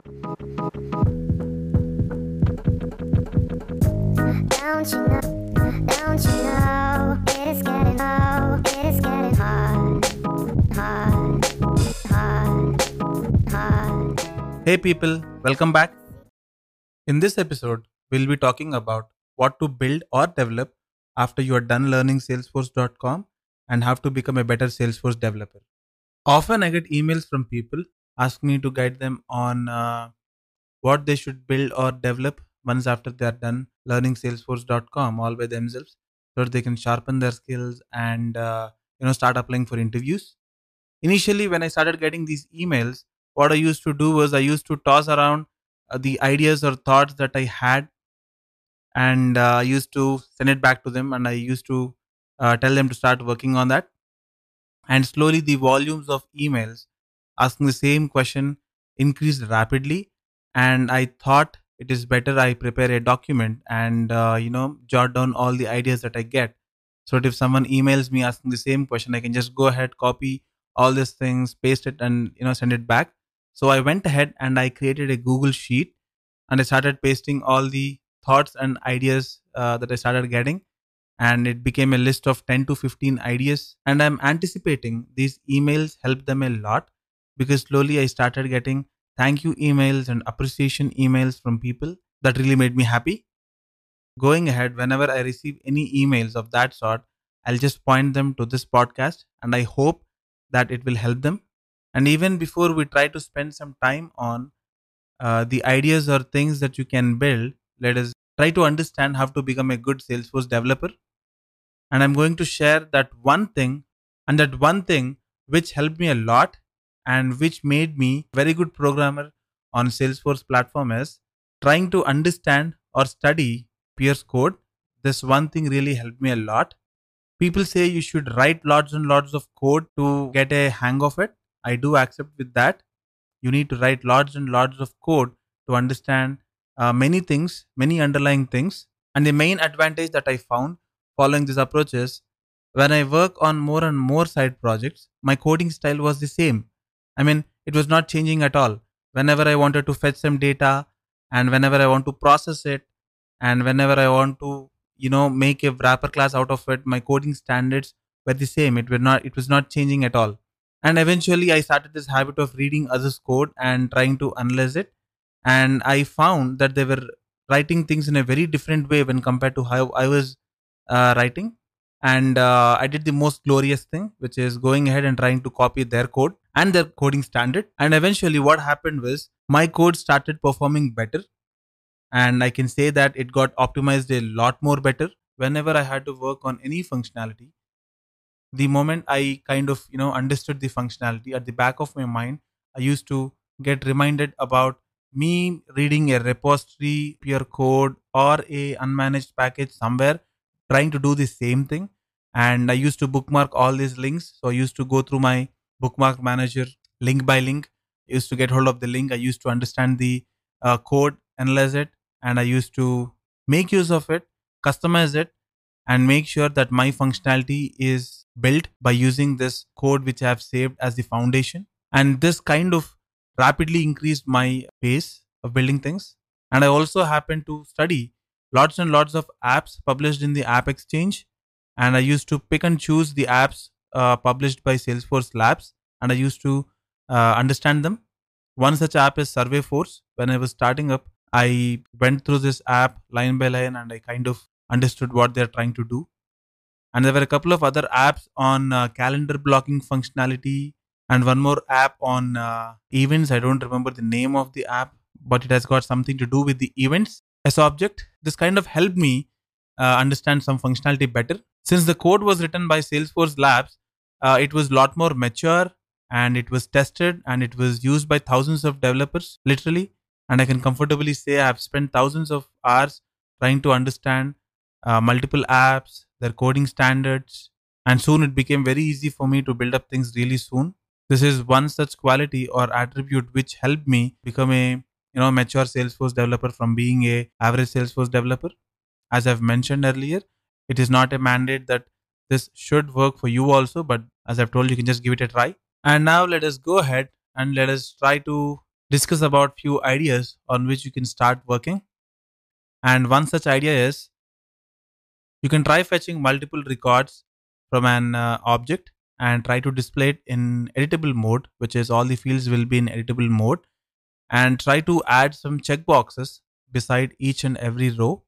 Don't you know, it is getting low, it is getting hard. Hey people, welcome back. In this episode, we'll be talking about what to build or develop after you are done learning Salesforce.com and have to become a better Salesforce developer. Often I get emails from people asking me to guide them on what they should build or develop once after they are done learning Salesforce.com all by themselves, so that they can sharpen their skills and start applying for interviews. Initially, when I started getting these emails, what I used to do was I used to toss around the ideas or thoughts that I had, and I used to send it back to them, and I used to tell them to start working on that. And slowly the volumes of emails asking the same question increased rapidly, and I thought it is better I prepare a document and jot down all the ideas that I get, so that if someone emails me asking the same question, I can just go ahead, copy all these things, paste it, and send it back. So I went ahead and I created a Google Sheet, and I started pasting all the thoughts and ideas that I started getting, and it became a list of 10 to 15 ideas. And I'm anticipating these emails helped them a lot, because slowly I started getting thank you emails and appreciation emails from people. That really made me happy. Going ahead, whenever I receive any emails of that sort, I'll just point them to this podcast, and I hope that it will help them. And even before we try to spend some time on the ideas or things that you can build, let us try to understand how to become a good Salesforce developer. And I'm going to share that one thing which helped me a lot and which made me a very good programmer on Salesforce platform is trying to understand or study peers code. This one thing really helped me a lot. People say you should write lots and lots of code to get a hang of it. I do accept with that. You need to write lots and lots of code to understand many underlying things. And the main advantage that I found following this approach is when I work on more and more side projects, my coding style was the same. I mean, it was not changing at all. Whenever I wanted to fetch some data, and whenever I want to process it, and whenever I want to, make a wrapper class out of it, my coding standards were the same. It was not changing at all. And eventually I started this habit of reading others' code and trying to analyze it. And I found that they were writing things in a very different way when compared to how I was writing. And I did the most glorious thing, which is going ahead and trying to copy their code and their coding standard. And eventually what happened was my code started performing better. And I can say that it got optimized a lot more better. Whenever I had to work on any functionality, the moment I kind of, understood the functionality at the back of my mind, I used to get reminded about me reading a repository peer code or a unmanaged package somewhere trying to do the same thing. And I used to bookmark all these links. So I used to go through my bookmark manager link by link. I used to get hold of the link. I used to understand the code, analyze it, and I used to make use of it, customize it, and make sure that my functionality is built by using this code which I have saved as the foundation. And this kind of rapidly increased my pace of building things. And I also happened to study lots and lots of apps published in the App Exchange. And I used to pick and choose the apps published by Salesforce Labs. And I used to understand them. One such app is Survey Force. When I was starting up, I went through this app line by line, and I kind of understood what they're trying to do. And there were a couple of other apps on calendar blocking functionality, and one more app on events. I don't remember the name of the app, but it has got something to do with the events as object. This kind of helped me understand some functionality better. Since the code was written by Salesforce Labs, it was a lot more mature, and it was tested, and it was used by thousands of developers, literally. And I can comfortably say I have spent thousands of hours trying to understand multiple apps, their coding standards, and soon it became very easy for me to build up things really soon. This is one such quality or attribute which helped me become a mature Salesforce developer from being an average Salesforce developer. As I've mentioned earlier, it is not a mandate that this should work for you also, but as I've told you, you can just give it a try. And now let us go ahead and let us try to discuss about few ideas on which you can start working. And one such idea is you can try fetching multiple records from an object and try to display it in editable mode, which is all the fields will be in editable mode, and try to add some checkboxes beside each and every row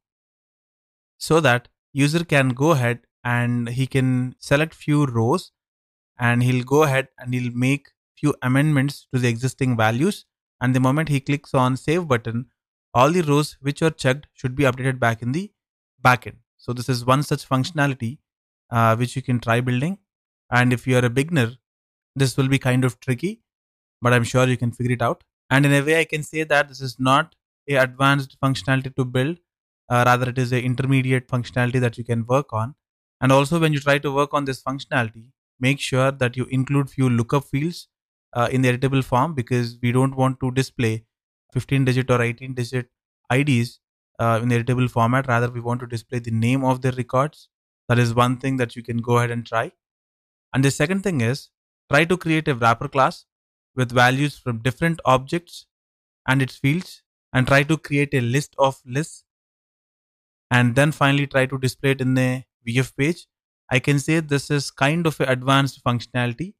so that user can go ahead and he can select few rows and he'll go ahead and he'll make few amendments to the existing values. And the moment he clicks on save button, all the rows which are checked should be updated back in the backend. So this is one such functionality which you can try building. And if you are a beginner, this will be kind of tricky, but I'm sure you can figure it out. And in a way, I can say that this is not an advanced functionality to build, rather it is an intermediate functionality that you can work on. And also when you try to work on this functionality, make sure that you include few lookup fields in the editable form, because we don't want to display 15-digit or 18-digit IDs in the editable format. Rather, we want to display the name of the records. That is one thing that you can go ahead and try. And the second thing is, try to create a wrapper class with values from different objects and its fields, and try to create a list of lists, and then finally try to display it in a VF page. I can say this is kind of an advanced functionality,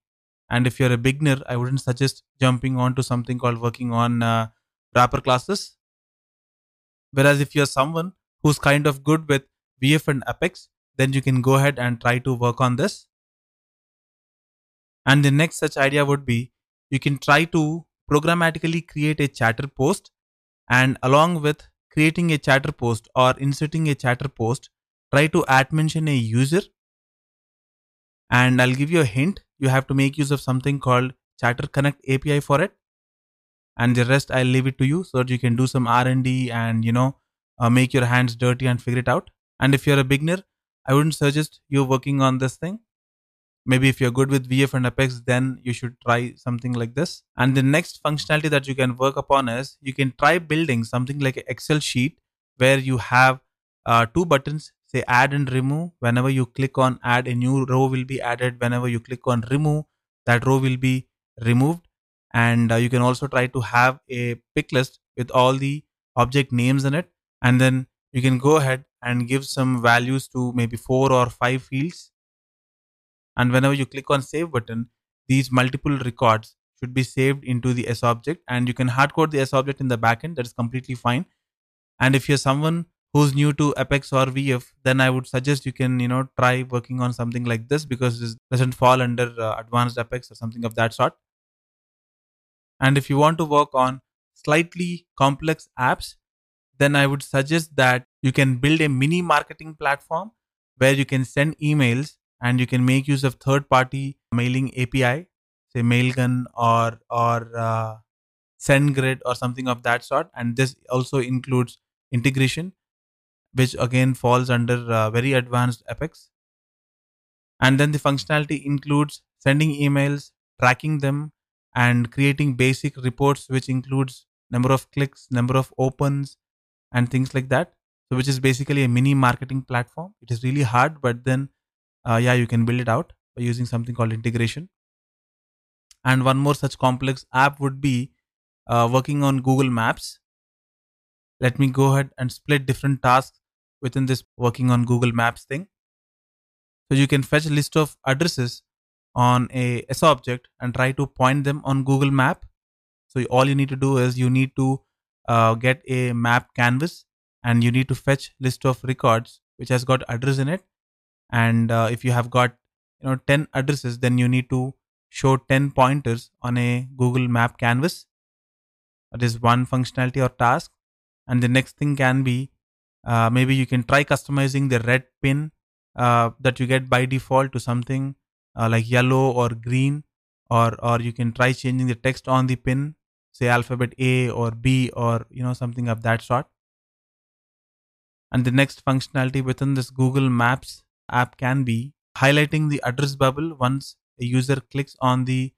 and if you're a beginner, I wouldn't suggest jumping on to something called working on wrapper classes. Whereas if you're someone who's kind of good with VF and Apex, then you can go ahead and try to work on this. And the next such idea would be, you can try to programmatically create a chatter post, and along with creating a chatter post or inserting a chatter post, try to mention a user. And I'll give you a hint, you have to make use of something called Chatter Connect API for it. And the rest I'll leave it to you so that you can do some R&D and, you know, make your hands dirty and figure it out. And if you're a beginner, I wouldn't suggest you working on this thing. Maybe if you're good with VF and Apex, then you should try something like this. And the next functionality that you can work upon is, you can try building something like an Excel sheet where you have two buttons, say add and remove. Whenever you click on add, a new row will be added. Whenever you click on remove, that row will be removed. And you can also try to have a pick list with all the object names in it. And then you can go ahead and give some values to maybe 4 or 5 fields. And whenever you click on save button, these multiple records should be saved into the S object, and you can hardcode the S object in the backend. That is completely fine. And if you're someone who's new to Apex or VF, then I would suggest you can, you know, try working on something like this, because this doesn't fall under advanced Apex or something of that sort. And if you want to work on slightly complex apps, then I would suggest that you can build a mini marketing platform where you can send emails, and you can make use of third-party mailing API, say Mailgun or SendGrid or something of that sort. And this also includes integration, which again falls under very advanced Apex. And then the functionality includes sending emails, tracking them, and creating basic reports, which includes number of clicks, number of opens, and things like that. So which is basically a mini marketing platform. It is really hard, but then yeah, you can build it out by using something called integration. And one more such complex app would be working on Google Maps. Let me go ahead and split different tasks within this working on Google Maps thing. So you can fetch a list of addresses on a S object and try to point them on Google Map. So all you need to do is you need to get a map canvas, and you need to fetch list of records which has got address in it. And if you have got 10 addresses, then you need to show 10 pointers on a Google Map canvas. That is one functionality or task. And the next thing can be maybe you can try customizing the red pin that you get by default to something like yellow or green, or you can try changing the text on the pin, say alphabet A or B or something of that sort. And the next functionality within this Google Maps app can be highlighting the address bubble once a user clicks on the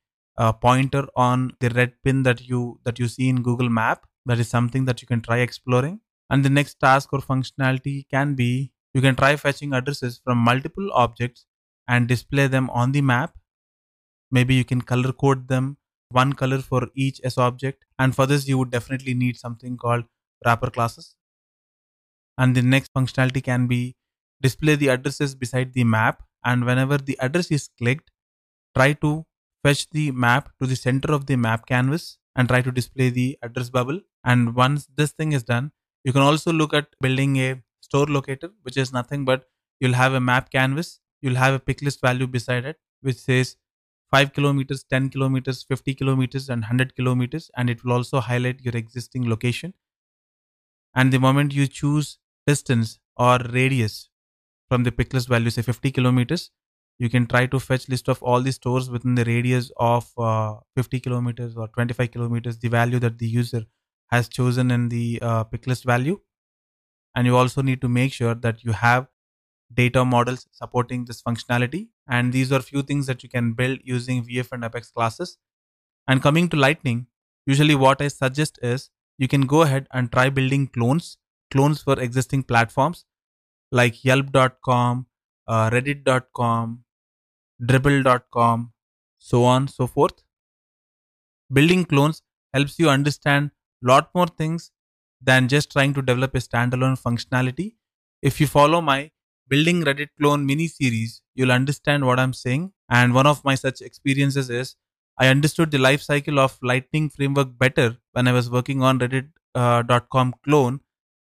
pointer on the red pin that you see in Google Map. That is something that you can try exploring. And the next task or functionality can be, you can try fetching addresses from multiple objects and display them on the map. Maybe you can color code them, one color for each S object. And for this, you would definitely need something called wrapper classes. And the next functionality can be display the addresses beside the map. And whenever the address is clicked, try to fetch the map to the center of the map canvas and try to display the address bubble. And once this thing is done, you can also look at building a store locator, which is nothing but you'll have a map canvas. You'll have a pick list value beside it, which says 5 kilometers, 10 kilometers, 50 kilometers and 100 kilometers. And it will also highlight your existing location. And the moment you choose distance or radius from the pick list value, say 50 kilometers, you can try to fetch list of all the stores within the radius of 50 kilometers or 25 kilometers, the value that the user has chosen in the pick list value. And you also need to make sure that you have data models supporting this functionality. And these are few things that you can build using VF and Apex classes. And coming to Lightning, usually what I suggest is you can go ahead and try building clones for existing platforms like yelp.com, reddit.com, Dribbble.com, so on, so forth. Building clones helps you understand a lot more things than just trying to develop a standalone functionality. If you follow my Building Reddit Clone mini series, you'll understand what I'm saying. And one of my such experiences is I understood the life cycle of Lightning framework better when I was working on reddit.com clone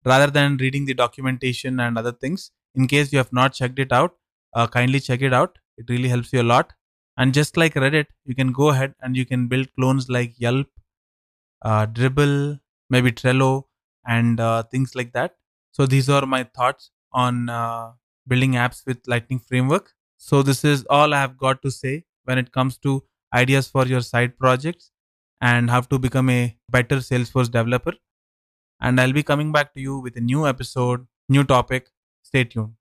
rather than reading the documentation and other things. In case you have not checked it out, kindly check it out. It really helps you a lot. And just like Reddit, you can go ahead and you can build clones like Yelp, Dribbble, maybe Trello and things like that. So these are my thoughts on building apps with Lightning framework. So this is all I have got to say when it comes to ideas for your side projects and how to become a better Salesforce developer. And I'll be coming back to you with a new episode, new topic. Stay tuned.